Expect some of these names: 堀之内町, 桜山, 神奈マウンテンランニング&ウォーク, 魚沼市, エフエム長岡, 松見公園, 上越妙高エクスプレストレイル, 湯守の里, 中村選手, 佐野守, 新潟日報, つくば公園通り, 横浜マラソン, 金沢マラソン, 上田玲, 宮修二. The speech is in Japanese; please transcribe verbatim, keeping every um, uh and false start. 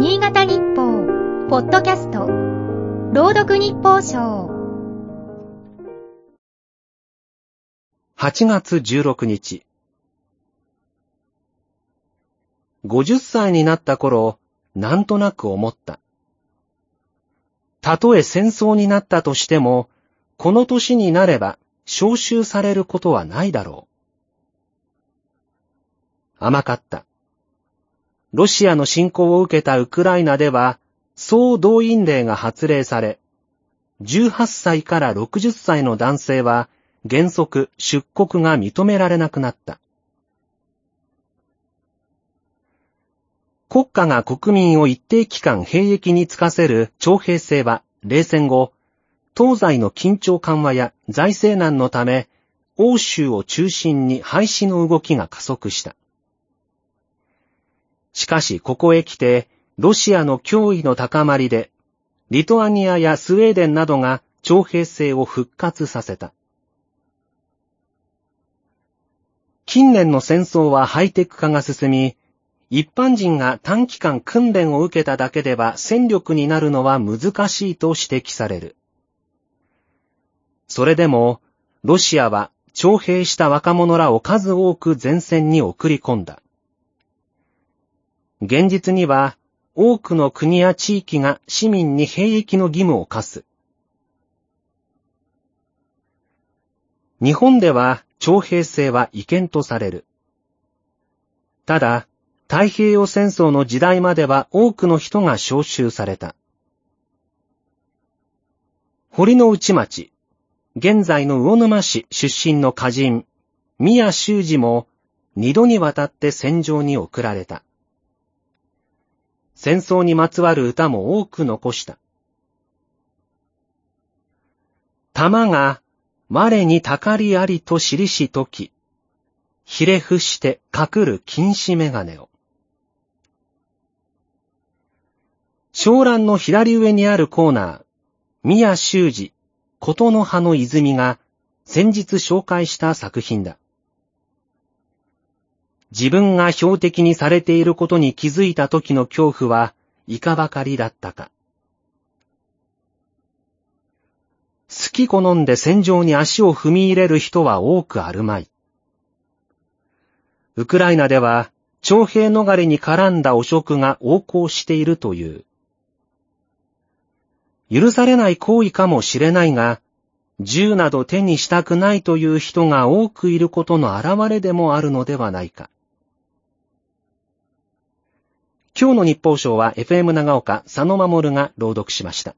新潟日報ポッドキャスト朗読日報賞はちがつじゅうろくにち。ごじゅっさいになった頃、なんとなく思った。たとえ戦争になったとしても、この年になれば召集されることはないだろう。甘かった。ロシアの侵攻を受けたウクライナでは、総動員令が発令され、じゅうはっさいからろくじゅっさいの男性は原則出国が認められなくなった。国家が国民を一定期間兵役に就かせる徴兵制は、冷戦後、東西の緊張緩和や財政難のため、欧州を中心に廃止の動きが加速した。しかしここへ来て、ロシアの脅威の高まりで、リトアニアやスウェーデンなどが徴兵制を復活させた。近年の戦争はハイテク化が進み、一般人が短期間訓練を受けただけでは戦力になるのは難しいと指摘される。それでも、ロシアは徴兵した若者らを数多く前線に送り込んだ。現実には、多くの国や地域が市民に兵役の義務を課す。日本では徴兵制は違憲とされる。ただ、太平洋戦争の時代までは多くの人が召集された。堀之内町、現在の魚沼市出身の歌人、宮修二も二度にわたって戦場に送られた。戦争にまつわる歌も多く残した。玉が我にたかりありと知りしとき、ひれ伏してかくる金糸眼鏡を。小覧の左上にあるコーナー、宮修二、ことの葉の泉が先日紹介した作品だ。自分が標的にされていることに気づいた時の恐怖はいかばかりだったか。好き好んで戦場に足を踏み入れる人は多くあるまい。ウクライナでは徴兵逃れに絡んだ汚職が横行しているという。許されない行為かもしれないが、銃など手にしたくないという人が多くいることの表れでもあるのではないか。今日の日報賞は エフエム 長岡佐野守が朗読しました。